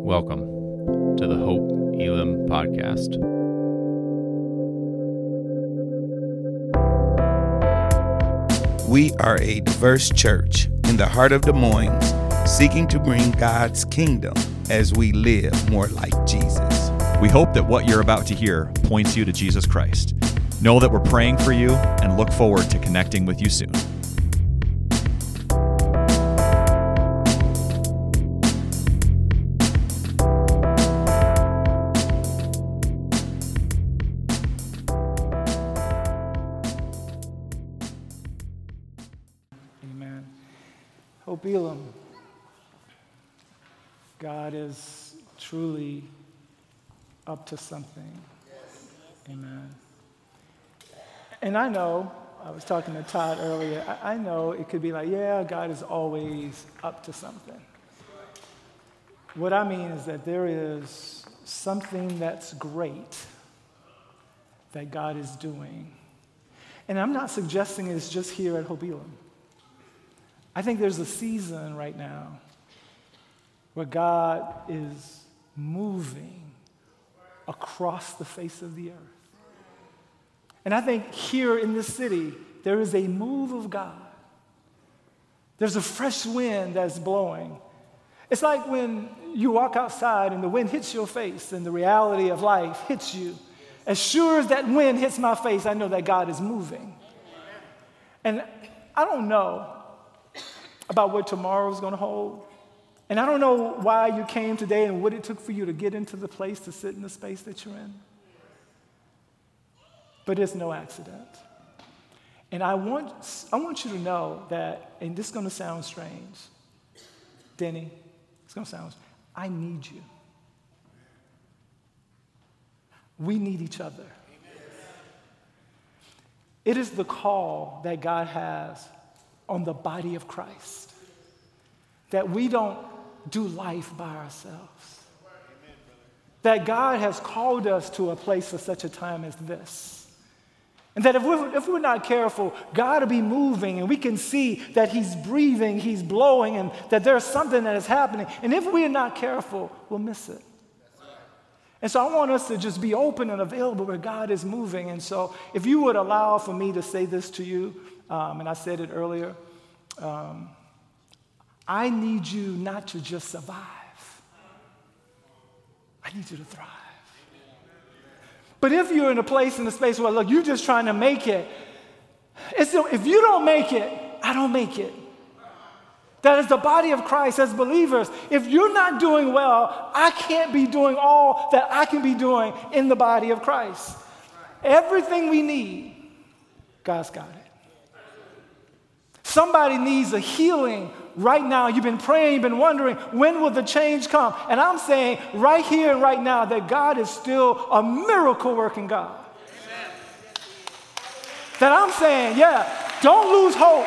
Welcome to the Hope Elim podcast. We are a diverse church in the heart of Des Moines, seeking to bring God's kingdom as we live more like Jesus. We hope that what you're about to hear points you to Jesus Christ. Know that we're praying for you and look forward to connecting with you soon. God is truly up to something. Yes. Amen. And I know, I was talking to Todd earlier, I know it could be like, yeah, God is always up to something. What I mean is that there is something that's great that God is doing. And I'm not suggesting it's just here at Hope Elim. I think there's a season right now where God is moving across the face of the earth. And I think here in this city, there is a move of God. There's a fresh wind that's blowing. It's like when you walk outside and the wind hits your face and the reality of life hits you. As sure as that wind hits my face, I know that God is moving. And I don't know about what tomorrow's going to hold. And I don't know why you came today and what it took for you to get into the place to sit in the space that you're in. But it's no accident. And I want you to know that, and this is going to sound strange. Denny, it's going to sound strange. I need you. We need each other. It is the call that God has on the body of Christ, that we don't do life by ourselves. Amen, that God has called us to a place for such a time as this. And that if we're not careful, God will be moving, and we can see that he's breathing, he's blowing, and that there's something that is happening. And if we're not careful, we'll miss it. And so I want us to just be open and available where God is moving. And so if you would allow for me to say this to you, and I said it earlier, I need you not to just survive. I need you to thrive. But if you're in a place, in a space where, look, you're just trying to make it, if you don't make it, I don't make it. That is the body of Christ as believers. If you're not doing well, I can't be doing all that I can be doing in the body of Christ. Everything we need, God's got it. Somebody needs a healing right now. You've been praying, you've been wondering, when will the change come? And I'm saying right here and right now that God is still a miracle-working God. Amen. That I'm saying, don't lose hope.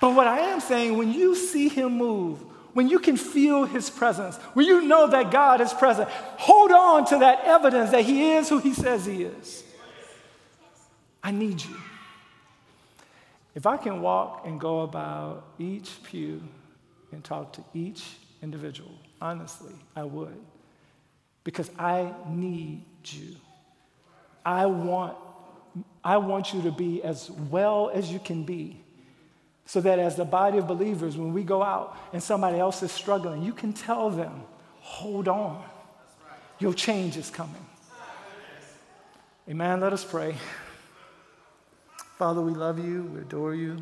But what I am saying, when you see him move, when you can feel his presence, when you know that God is present, hold on to that evidence that he is who he says he is. I need you. If I can walk and go about each pew and talk to each individual, honestly, I would. Because I need you. I want you to be as well as you can be. So that as the body of believers, when we go out and somebody else is struggling, you can tell them, hold on. Your change is coming. Amen. Let us pray. Father, we love you, we adore you,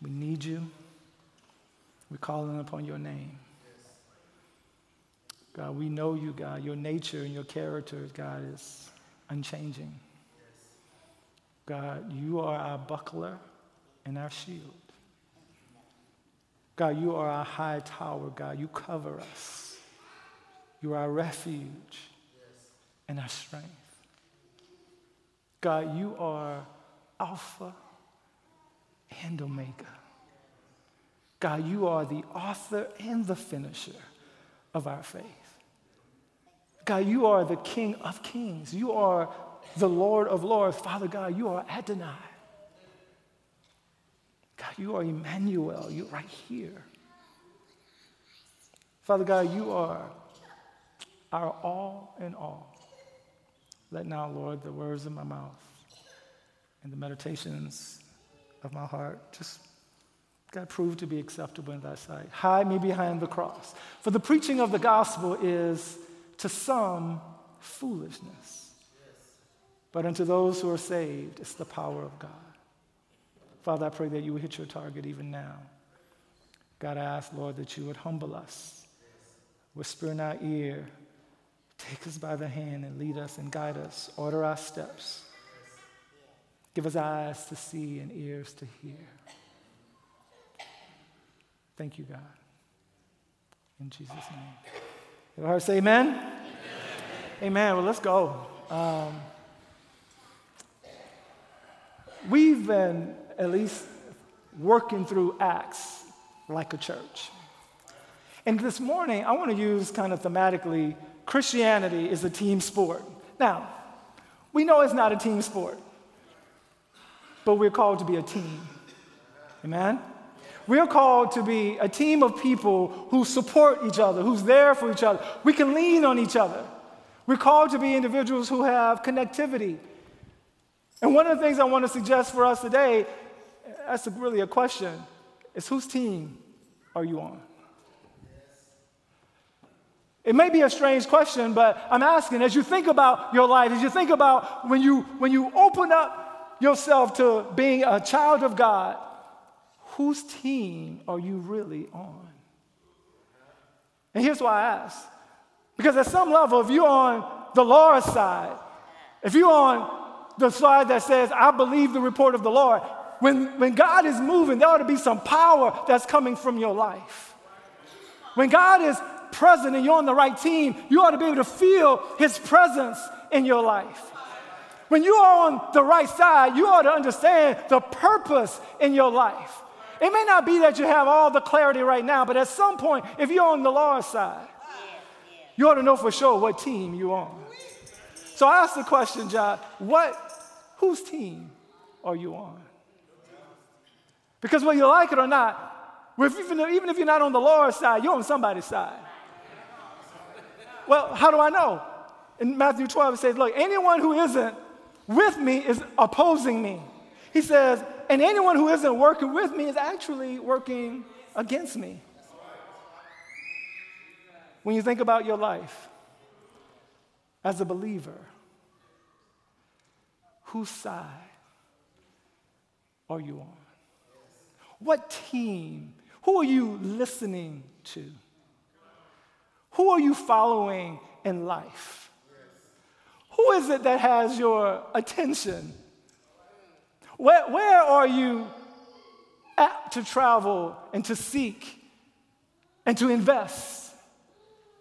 we need you, we're calling upon your name. God, we know you, God. Your nature and your character, God, is unchanging. God, you are our buckler and our shield. God, you are our high tower, God. You cover us. You are our refuge and our strength. God, you are Alpha and Omega. God, you are the author and the finisher of our faith. God, you are the King of Kings. You are the Lord of Lords. Father God, you are Adonai. God, you are Emmanuel. You're right here. Father God, you are our all in all. Let now, Lord, the words of my mouth and the meditations of my heart just, God, prove to be acceptable in thy sight. Hide me behind the cross. For the preaching of the gospel is to some foolishness. But unto those who are saved, it's the power of God. Father, I pray that you would hit your target even now. God, I ask, Lord, that you would humble us, whisper in our ear, take us by the hand and lead us and guide us, order our steps. Give us eyes to see and ears to hear. Thank you, God. In Jesus' name. Your heart say amen? Amen. Amen. Well, let's go. We've been at least working through Acts like a church. And this morning, I want to use kind of thematically, Christianity is a team sport. Now, we know it's not a team sport, but we're called to be a team. Amen? We're called to be a team of people who support each other, who's there for each other. We can lean on each other. We're called to be individuals who have connectivity. And one of the things I want to suggest for us today, that's really a question, is whose team are you on? It may be a strange question, but I'm asking, as you think about your life, as you think about when you open up yourself to being a child of God, whose team are you really on? And here's why I ask. Because at some level, if you're on the Lord's side, if you're on the slide that says, I believe the report of the Lord. When God is moving, there ought to be some power that's coming from your life. When God is present and you're on the right team, you ought to be able to feel his presence in your life. When you are on the right side, you ought to understand the purpose in your life. It may not be that you have all the clarity right now, but at some point, if you're on the Lord's side, you ought to know for sure what team you're on. So I asked the question, John, whose team are you on? Because whether you like it or not, even if you're not on the Lord's side, you're on somebody's side. Well, how do I know? In Matthew 12, it says, look, anyone who isn't with me is opposing me. He says, and anyone who isn't working with me is actually working against me. When you think about your life as a believer, whose side are you on? What team? Who are you listening to? Who are you following in life? Who is it that has your attention? Where are you apt to travel and to seek and to invest?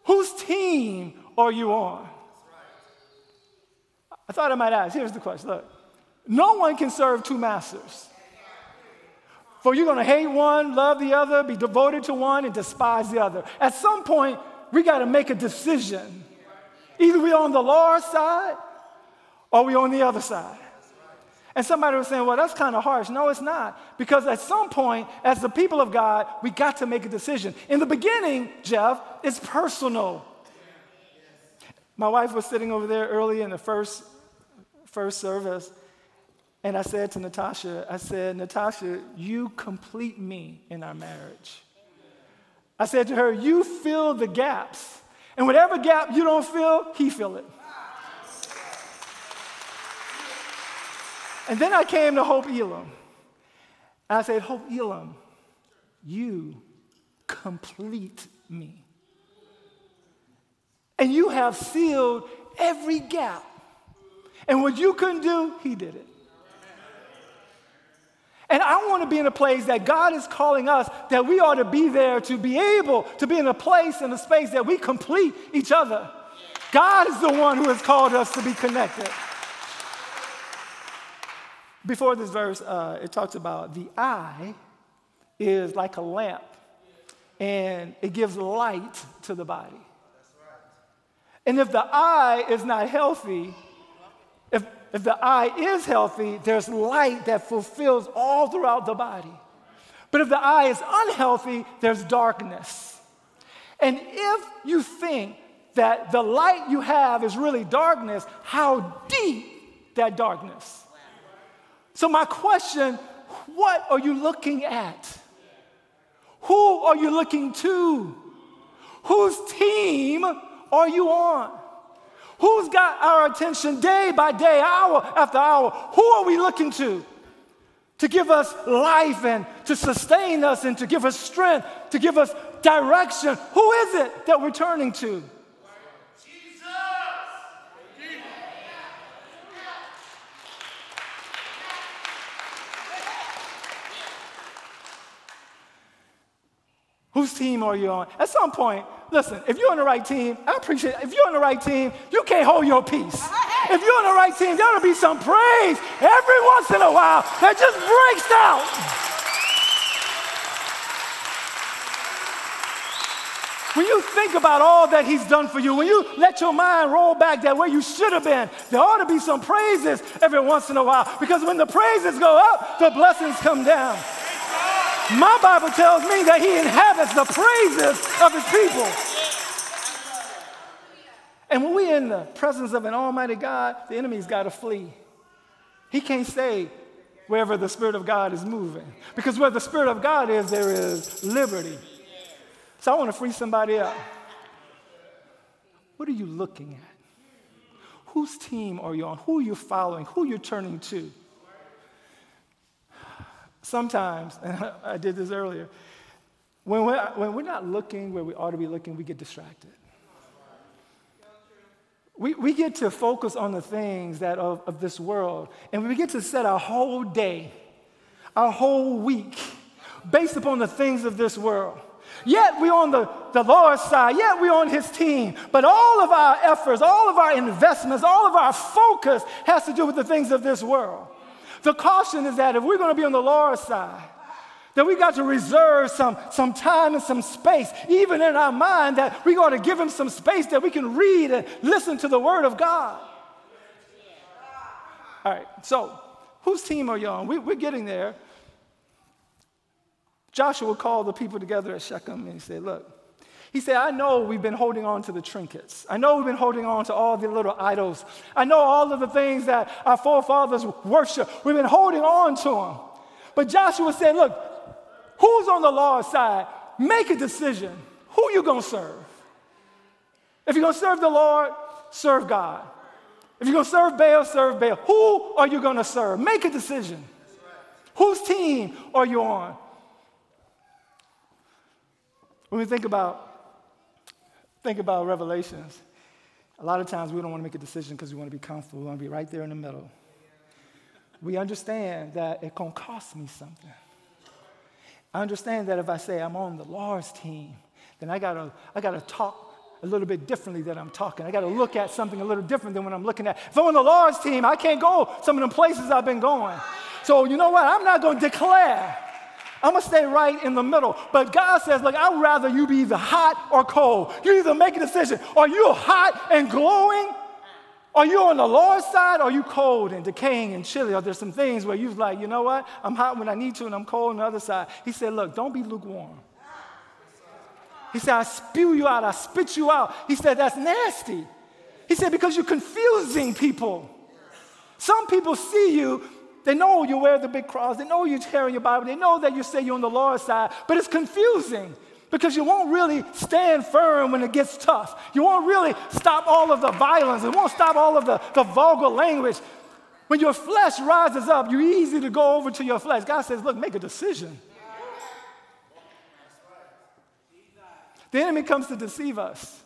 Whose team are you on? I thought I might ask. Here's the question. Look, no one can serve two masters. For you're going to hate one, love the other, be devoted to one, and despise the other. At some point, we got to make a decision. Either we're on the Lord's side or we're on the other side. And somebody was saying, well, that's kind of harsh. No, it's not. Because at some point, as the people of God, we got to make a decision. In the beginning, Jeff, it's personal. My wife was sitting over there early in the first service, and I said to Natasha, Natasha, you complete me in our marriage. I said to her, you fill the gaps, and whatever gap you don't fill, he fill it. And then I came to Hope Elim, and I said, Hope Elim, you complete me. And you have sealed every gap. And what you couldn't do, he did it. And I want to be in a place that God is calling us, that we ought to be there to be able to be in a place and a space that we complete each other. God is the one who has called us to be connected. Before this verse, it talks about the eye is like a lamp, and it gives light to the body. And if the eye is not healthy, if if the eye is healthy, there's light that fulfills all throughout the body. But if the eye is unhealthy, there's darkness. And if you think that the light you have is really darkness, how deep that darkness? So my question, what are you looking at? Who are you looking to? Whose team are you on? Who's got our attention day by day, hour after hour? Who are we looking to give us life and to sustain us and to give us strength, to give us direction? Who is it that we're turning to? Jesus! Whose team are you on? At some point, listen, if you're on the right team, I appreciate it. If you're on the right team, you can't hold your peace. If you're on the right team, there'll be some praise every once in a while that just breaks out. When you think about all that he's done for you, when you let your mind roll back that way you should have been, there ought to be some praises every once in a while, because when the praises go up, the blessings come down. My Bible tells me that he inhabits the praises of his people. And when we're in the presence of an almighty God, the enemy's got to flee. He can't stay wherever the Spirit of God is moving. Because where the Spirit of God is, there is liberty. So I want to free somebody up. What are you looking at? Whose team are you on? Who are you following? Who are you turning to? Sometimes, and I did this earlier, when we're not looking where we ought to be looking, we get distracted. We get to focus on the things that of this world, and we get to set our whole day, our whole week, based upon the things of this world. Yet we're on the Lord's side, yet we're on his team, but all of our efforts, all of our investments, all of our focus has to do with the things of this world. The caution is that if we're going to be on the Lord's side, that we got to reserve some time and some space, even in our mind, that we got to give him some space that we can read and listen to the word of God. All right, so whose team are you on? We're getting there. Joshua called the people together at Shechem and he said, look, he said, I know we've been holding on to the trinkets. I know we've been holding on to all the little idols. I know all of the things that our forefathers worship. We've been holding on to them. But Joshua said, look, who's on the Lord's side? Make a decision. Who are you going to serve? If you're going to serve the Lord, serve God. If you're going to serve Baal, serve Baal. Who are you going to serve? Make a decision. Whose team are you on? When we think about Revelations, a lot of times we don't want to make a decision because we want to be comfortable. We want to be right there in the middle. We understand that it's going to cost me something. I understand that if I say I'm on the Lord's team, then I gotta talk a little bit differently than I'm talking. I got to look at something a little different than what I'm looking at. If I'm on the Lord's team, I can't go some of the places I've been going. So you know what? I'm not going to declare. I'm going to stay right in the middle. But God says, look, I'd rather you be either hot or cold. You either make a decision. Are you hot and glowing? Are you on the Lord's side, or are you cold and decaying and chilly? Are there some things where you're like, you know what? I'm hot when I need to, and I'm cold on the other side. He said, look, don't be lukewarm. He said, I spew you out. I spit you out. He said, that's nasty. He said, because you're confusing people. Some people see you. They know you wear the big cross. They know you're carrying your Bible. They know that you say you're on the Lord's side, but it's confusing. Because you won't really stand firm when it gets tough. You won't really stop all of the violence. It won't stop all of the vulgar language. When your flesh rises up, you're easy to go over to your flesh. God says, look, make a decision. The enemy comes to deceive us.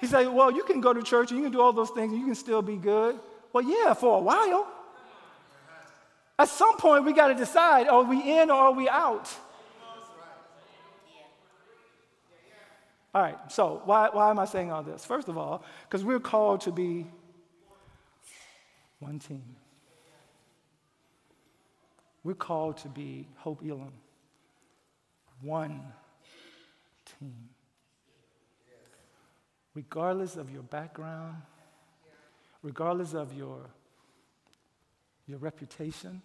He says, well, you can go to church and you can do all those things and you can still be good. Well, yeah, for a while. At some point, we got to decide, are we in or are we out? All right, so why am I saying all this? First of all, because we're called to be one team. We're called to be Hope Elim, one team. Regardless of your background, regardless of your your reputation,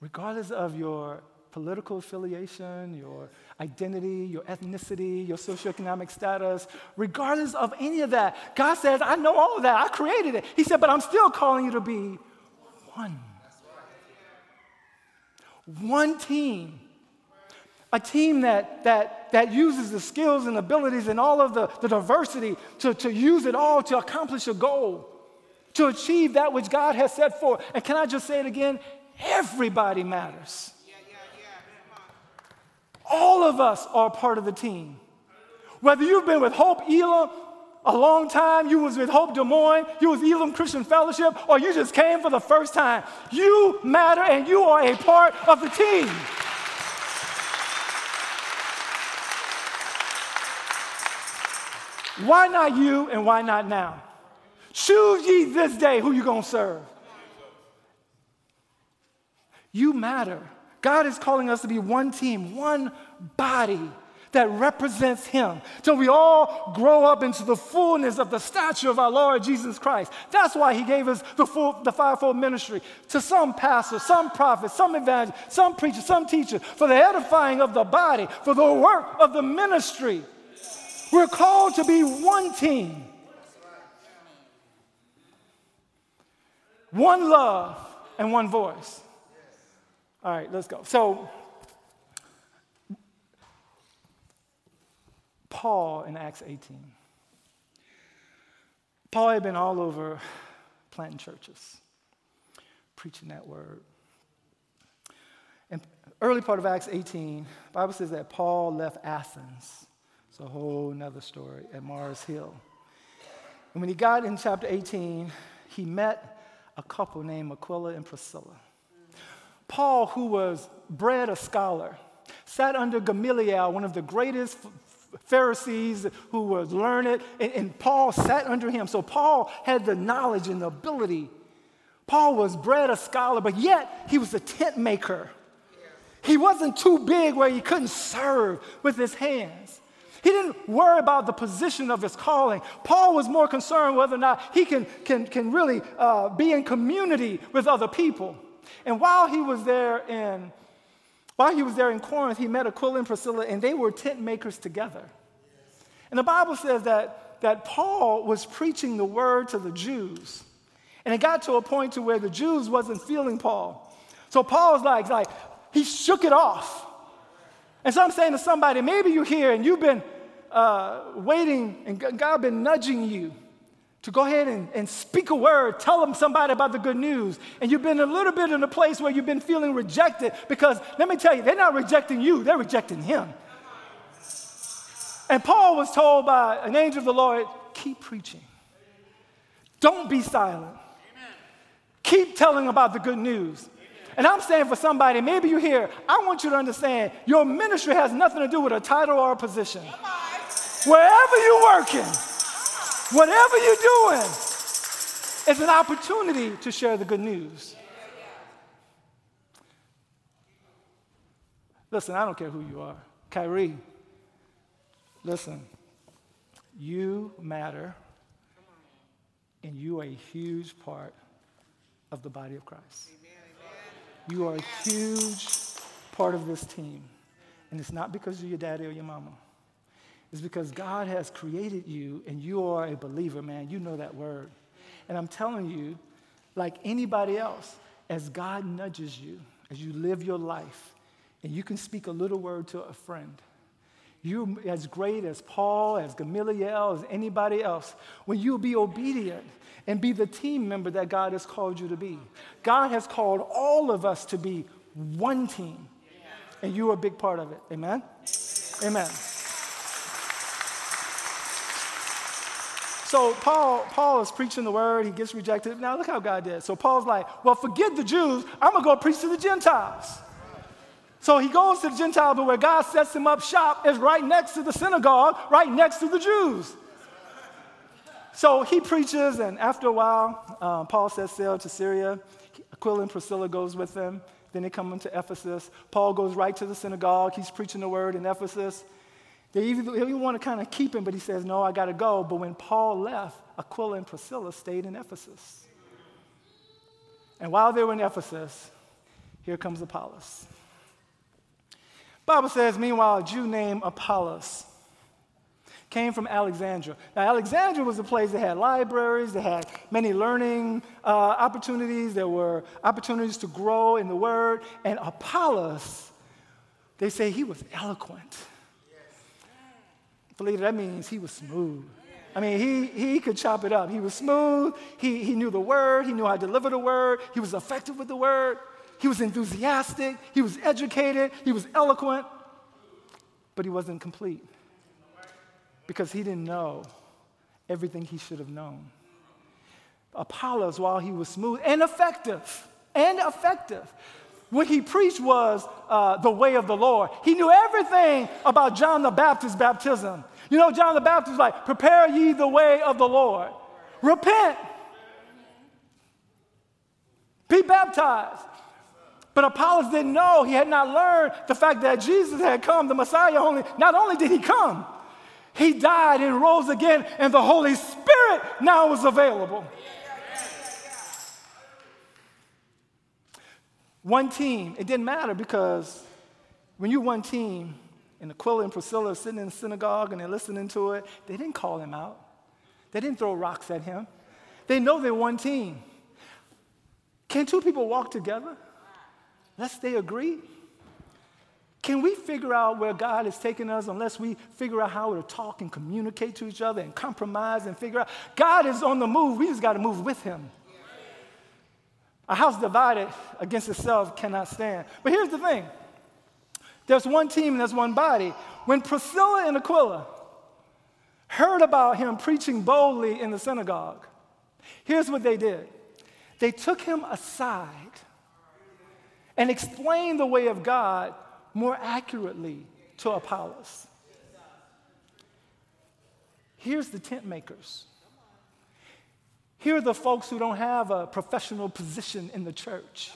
regardless of your political affiliation, your identity, your ethnicity, your socioeconomic status, regardless of any of that. God says, I know all of that. I created it. He said, but I'm still calling you to be one. One team. A team that uses the skills and abilities and all of the diversity to use it all to accomplish a goal, to achieve that which God has set forth. And can I just say it again? Everybody matters. All of us are part of the team. Whether you've been with Hope Elim a long time, you was with Hope Des Moines, you was Elim Christian Fellowship, or you just came for the first time, you matter and you are a part of the team. Why not you and why not now? Choose ye this day who you're going to serve. You matter. God is calling us to be one team, one body that represents him till we all grow up into the fullness of the stature of our Lord Jesus Christ. That's why he gave us the fivefold ministry to some pastor, some prophet, some evangelist, some preacher, some teacher, for the edifying of the body, for the work of the ministry. We're called to be one team, one love, and one voice. All right, let's go. So, Paul in Acts 18. Paul had been all over planting churches, preaching that word. In early part of Acts 18, the Bible says that Paul left Athens. It's a whole nother story at Mars Hill. And when he got in chapter 18, he met a couple named Aquila and Priscilla. Paul, who was bred a scholar, sat under Gamaliel, one of the greatest Pharisees who was learned, and Paul sat under him. So Paul had the knowledge and the ability. Paul was bred a scholar, but yet he was a tent maker. He wasn't too big where he couldn't serve with his hands. He didn't worry about the position of his calling. Paul was more concerned whether or not he can really be in community with other people. And while he was there in Corinth, he met Aquila and Priscilla, and they were tent makers together. Yes. And the Bible says that Paul was preaching the word to the Jews, and it got to a point to where the Jews wasn't feeling Paul. So Paul's like he shook it off. And so I'm saying to somebody, maybe you're here and you've been waiting, and God been nudging you to go ahead and speak a word, tell them somebody about the good news. And you've been a little bit in a place where you've been feeling rejected, because let me tell you, they're not rejecting you, they're rejecting him. And Paul was told by an angel of the Lord, keep preaching. Don't be silent. Amen. Keep telling about the good news. Amen. And I'm saying for somebody, maybe you're here, I want you to understand your ministry has nothing to do with a title or a position. Wherever you're working, whatever you're doing, it's an opportunity to share the good news. Listen, I don't care who you are. Kyrie, listen, you matter, and you are a huge part of the body of Christ. You are a huge part of this team, and it's not because you're your daddy or your mama. It's because God has created you, and you are a believer, man. You know that word. And I'm telling you, like anybody else, as God nudges you, as you live your life, and you can speak a little word to a friend, you're as great as Paul, as Gamaliel, as anybody else, when you'll be obedient and be the team member that God has called you to be. God has called all of us to be one team, and you are a big part of it. Amen? Amen. So Paul is preaching the word. He gets rejected. Now look how God did. So Paul's like, well, forget the Jews. I'm going to go preach to the Gentiles. So he goes to the Gentiles, but where God sets him up shop is right next to the synagogue, right next to the Jews. So he preaches, and after a while, Paul sets sail to Syria. Aquila and Priscilla goes with him. Then they come into Ephesus. Paul goes right to the synagogue. He's preaching the word in Ephesus. They even want to kind of keep him, but he says, no, I got to go. But when Paul left, Aquila and Priscilla stayed in Ephesus. And while they were in Ephesus, here comes Apollos. The Bible says, meanwhile, a Jew named Apollos came from Alexandria. Now, Alexandria was a place that had libraries, that had many learning opportunities. There were opportunities to grow in the Word. And Apollos, they say he was eloquent. Believe it, that means he was smooth. I mean, he could chop it up. He was smooth. He knew the Word. He knew how to deliver the Word. He was effective with the Word. He was enthusiastic. He was educated. He was eloquent. But he wasn't complete because he didn't know everything he should have known. Apollos, while he was smooth and effective, what he preached was the way of the Lord. He knew everything about John the Baptist's baptism. You know, John the Baptist was like, prepare ye the way of the Lord. Repent. Be baptized. But Apollos didn't know. He had not learned the fact that Jesus had come, the Messiah only. Not only did he come, he died and rose again, and the Holy Spirit now was available. One team, it didn't matter because when you're one team, and Aquila and Priscilla are sitting in the synagogue and they're listening to it, they didn't call him out. They didn't throw rocks at him. They know they're one team. Can two people walk together unless they agree? Can we figure out where God is taking us unless we figure out how to talk and communicate to each other and compromise and figure out? God is on the move. We just got to move with him. A house divided against itself cannot stand. But here's the thing. There's one team and there's one body. When Priscilla and Aquila heard about him preaching boldly in the synagogue, here's what they did. They took him aside and explained the way of God more accurately to Apollos. Here's the tent makers. Here are the folks who don't have a professional position in the church.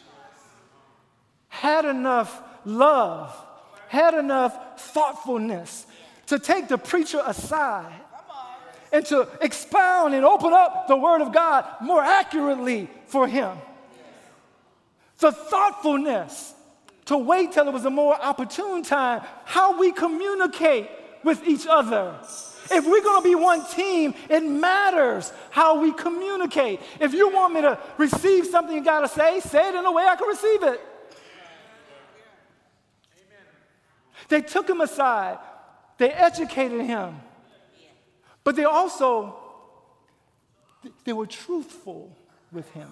Had enough love, had enough thoughtfulness to take the preacher aside and to expound and open up the Word of God more accurately for him. The thoughtfulness to wait till it was a more opportune time, how we communicate with each other. If we're going to be one team, it matters how we communicate. If you want me to receive something you got to say, say it in a way I can receive it. Amen. They took him aside. They educated him. But they also, they were truthful with him.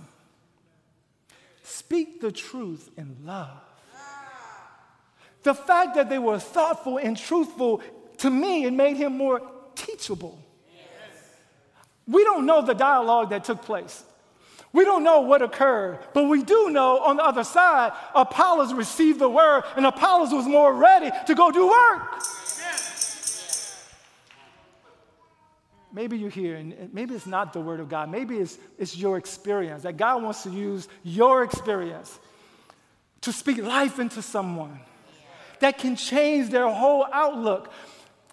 Speak the truth in love. The fact that they were thoughtful and truthful, to me, it made him more teachable. Yes. We don't know the dialogue that took place. We don't know what occurred, but we do know on the other side, Apollos received the word, and Apollos was more ready to go do work. Yes. Maybe you're here, and maybe it's not the word of God. Maybe it's your experience, that God wants to use your experience to speak life into someone that can change their whole outlook.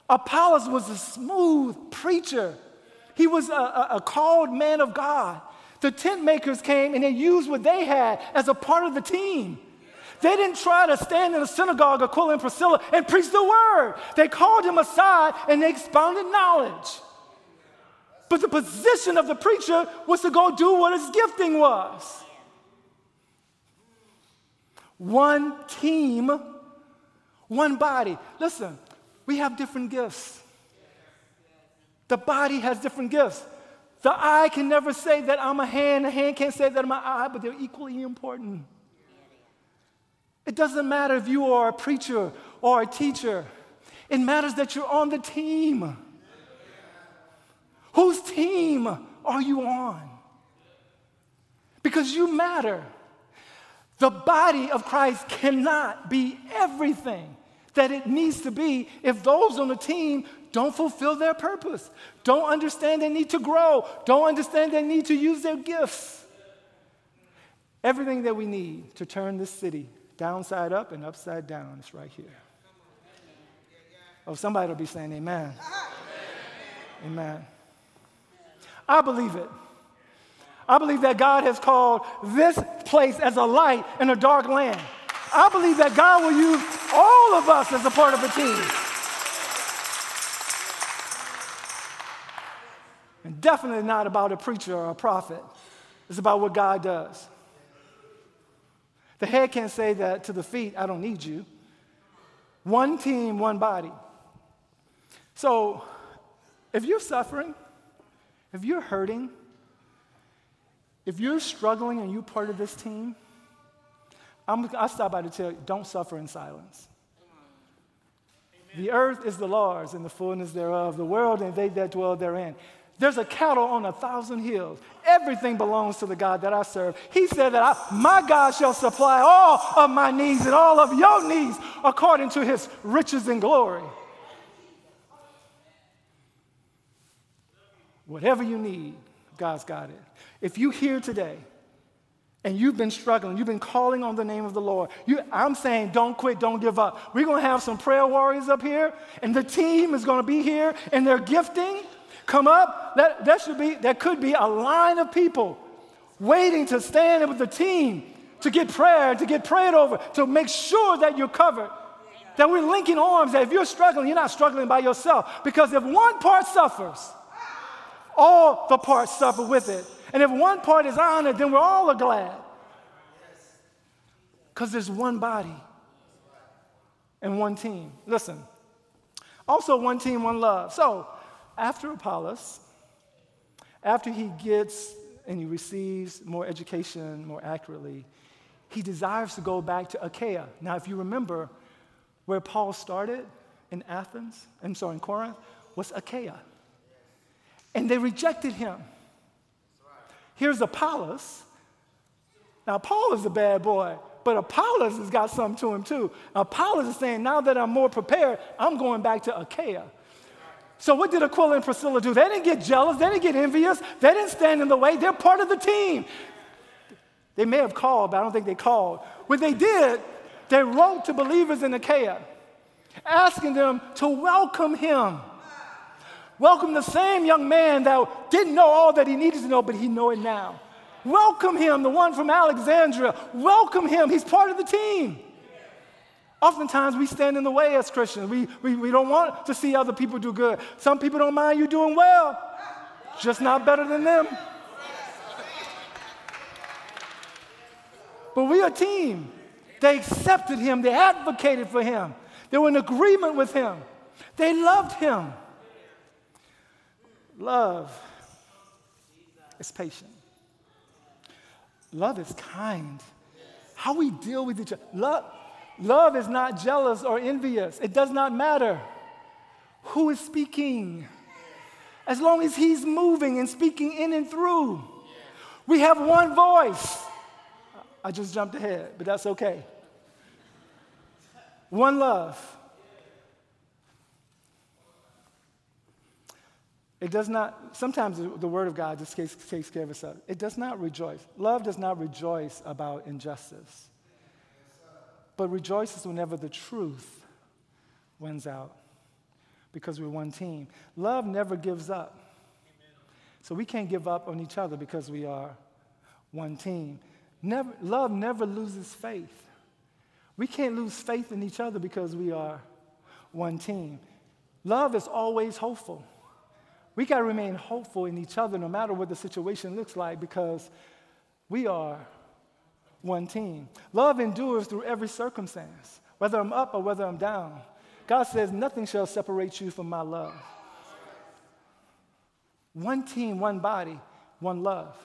Apollos was a smooth preacher. He was a called man of God. The tent makers came and they used what they had as a part of the team. They didn't try to stand in the synagogue, Aquila and Priscilla, and preach the word. They called him aside and they expounded knowledge. But the position of the preacher was to go do what his gifting was. One team, one body. Listen, we have different gifts. The body has different gifts. The eye can never say that I'm a hand. The hand can't say that I'm an eye, but they're equally important. It doesn't matter if you are a preacher or a teacher. It matters that you're on the team. Whose team are you on? Because you matter. The body of Christ cannot be everything that it needs to be if those on the team don't fulfill their purpose, don't understand they need to grow, don't understand they need to use their gifts. Everything that we need to turn this city downside up and upside down is right here. Oh, somebody will be saying amen. Amen. Amen. I believe it. I believe that God has called this place as a light in a dark land. I believe that God will use all of us as a part of a team. And definitely not about a preacher or a prophet. It's about what God does. The head can't say that to the feet, I don't need you. One team, one body. So if you're suffering, if you're hurting, if you're struggling and you're part of this team, I'll stop by to tell you, don't suffer in silence. Amen. The earth is the Lord's and the fullness thereof, the world and they that dwell therein. There's a cattle on 1,000 hills. Everything belongs to the God that I serve. He said that my God shall supply all of my needs and all of your needs according to his riches and glory. Whatever you need, God's got it. If you're here today and you've been struggling, you've been calling on the name of the Lord, I'm saying don't quit, don't give up. We're going to have some prayer warriors up here, and the team is going to be here, and they're gifting. Come up. That could be a line of people waiting to stand with the team to get prayer, to get prayed over, to make sure that you're covered, that we're linking arms, that if you're struggling, you're not struggling by yourself. Because if one part suffers, all the parts suffer with it. And if one part is honored, then we're all glad. Because there's one body and one team. Listen, also one team, one love. So, after Apollos, after he gets and he receives more education more accurately, he desires to go back to Achaia. Now, if you remember where Paul started in Corinth, was Achaia. And they rejected him. Here's Apollos. Now, Paul is a bad boy, but Apollos has got something to him too. Apollos is saying, now that I'm more prepared, I'm going back to Achaia. So what did Aquila and Priscilla do? They didn't get jealous. They didn't get envious. They didn't stand in the way. They're part of the team. They may have called, but I don't think they called. What they did, they wrote to believers in Achaia, asking them to welcome him. Welcome the same young man that didn't know all that he needed to know, but he knows it now. Welcome him, the one from Alexandria. Welcome him. He's part of the team. Oftentimes we stand in the way as Christians. We don't want to see other people do good. Some people don't mind you doing well, just not better than them. But we're a team. They accepted him. They advocated for him. They were in agreement with him. They loved him. Love is patient. Love is kind. How we deal with each other. Love is not jealous or envious. It does not matter who is speaking, as long as he's moving and speaking in and through. We have one voice. I just jumped ahead, but that's okay. One love. It does not, sometimes the word of God just takes care of itself. It does not rejoice. Love does not rejoice about injustice, but rejoices whenever the truth wins out, because we're one team. Love never gives up. Amen. So we can't give up on each other because we are one team. Love never loses faith. We can't lose faith in each other because we are one team. Love is always hopeful. We got to remain hopeful in each other no matter what the situation looks like, because we are one team. Love endures through every circumstance, whether I'm up or whether I'm down. God says, nothing shall separate you from my love. One team, one body, one love.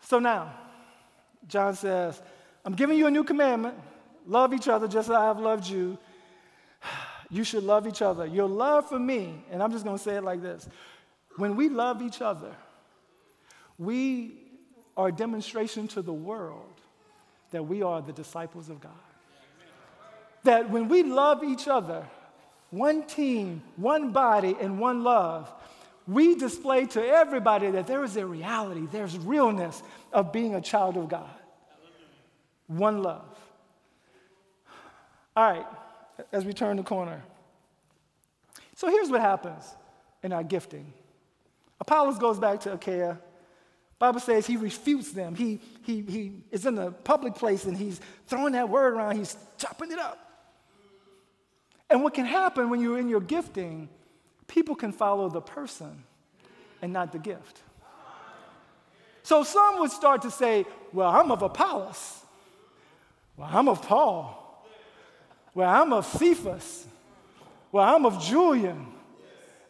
So now, John says, I'm giving you a new commandment. Love each other just as I have loved you. You should love each other. Your love for me, and I'm just going to say it like this. When we love each other, we are a demonstration to the world that we are the disciples of God. That when we love each other, one team, one body, and one love, we display to everybody that there is a reality, there's realness of being a child of God. One love. All right, as we turn the corner. So here's what happens in our gifting. Apollos goes back to Achaia. Bible says he refutes them. He is in the public place and he's throwing that word around. He's chopping it up. And what can happen when you're in your gifting, people can follow the person and not the gift. So some would start to say, well, I'm of Apollos. Well, I'm of Paul. Well, I'm of Cephas. Well, I'm of Julian.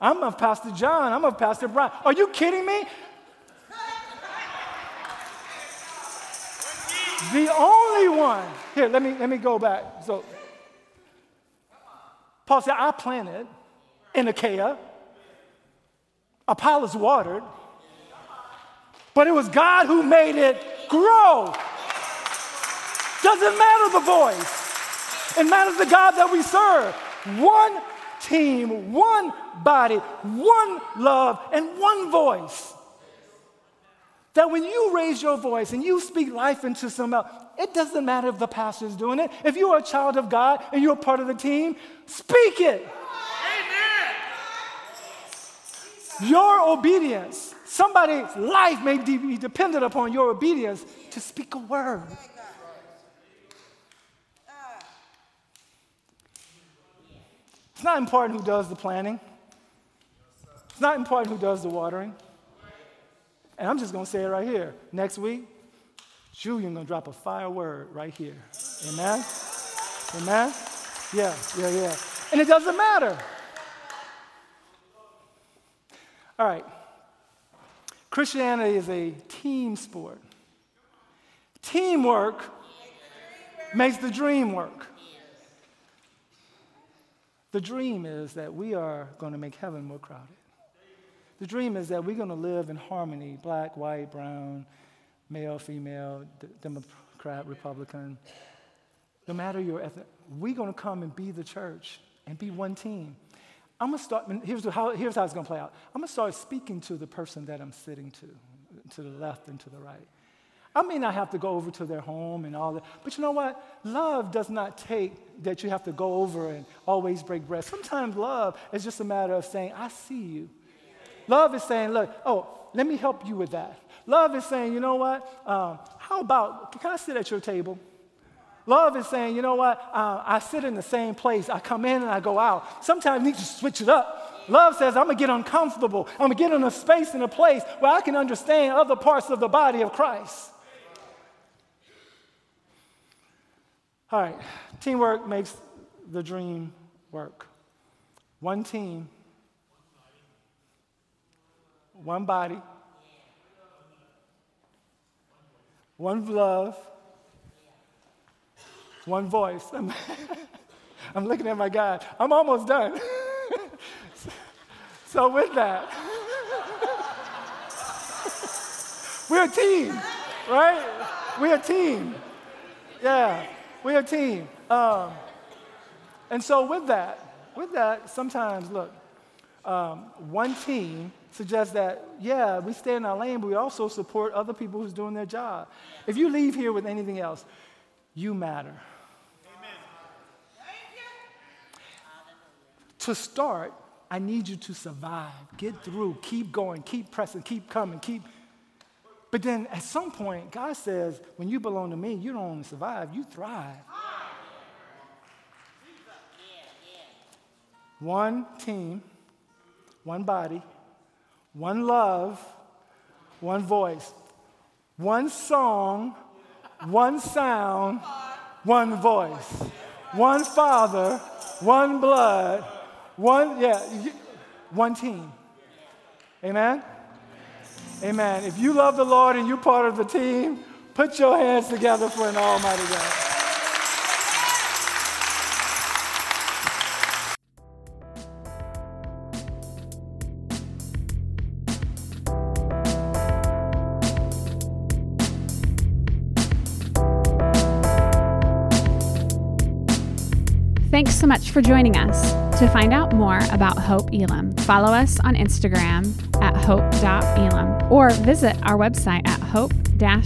I'm of Pastor John. I'm of Pastor Brian. Are you kidding me? The only one. Here, let me go back. So Paul said, I planted in Achaia. Apollos watered. But it was God who made it grow. Doesn't matter the voice. It matters the God that we serve. One team, one body, one love, and one voice. That when you raise your voice and you speak life into someone else, it doesn't matter if the pastor's doing it. If you are a child of God and you're a part of the team, speak it. Amen. Your obedience, somebody's life may be dependent upon your obedience to speak a word. It's not important who does the planting. It's not important who does the watering. And I'm just going to say it right here. Next week, Julian's going to drop a fire word right here. Amen? Amen? Yeah. And it doesn't matter. All right. Christianity is a team sport. Teamwork makes the dream work. The dream is that we are going to make heaven more crowded. The dream is that we're going to live in harmony, black, white, brown, male, female, Democrat, Republican. No matter your ethnic, we're going to come and be the church and be one team. I'm going to start, here's how it's going to play out. I'm going to start speaking to the person that I'm sitting to the left and to the right. I may not have to go over to their home and all that, but you know what? Love does not take that you have to go over and always break bread. Sometimes love is just a matter of saying, I see you. Love is saying, look, oh, let me help you with that. Love is saying, you know what, how about, can I sit at your table? Love is saying, you know what, I sit in the same place. I come in and I go out. Sometimes you need to switch it up. Love says, I'm going to get uncomfortable. I'm going to get in a space and a place where I can understand other parts of the body of Christ. All right, teamwork makes the dream work. One team. One body, one love, one voice. I'm looking at my guy. I'm almost done. So with that, we're a team, right? We're a team. Yeah, we're a team. And so with that, sometimes, look, one team suggests that, yeah, we stay in our lane, but we also support other people who's doing their job. If you leave here with anything else, you matter. Amen. To start, I need you to survive, get through, keep going, keep pressing, keep coming, keep. But then at some point, God says, when you belong to me, you don't only survive, you thrive. One team, one body, one love, one voice, one song, one sound, one voice, one Father, one blood, one team. Amen? Amen. If you love the Lord and you're part of the team, put your hands together for an almighty God. Thanks so much for joining us. To find out more about Hope Elim, follow us on Instagram at hope.elim or visit our website at hope-elim.org.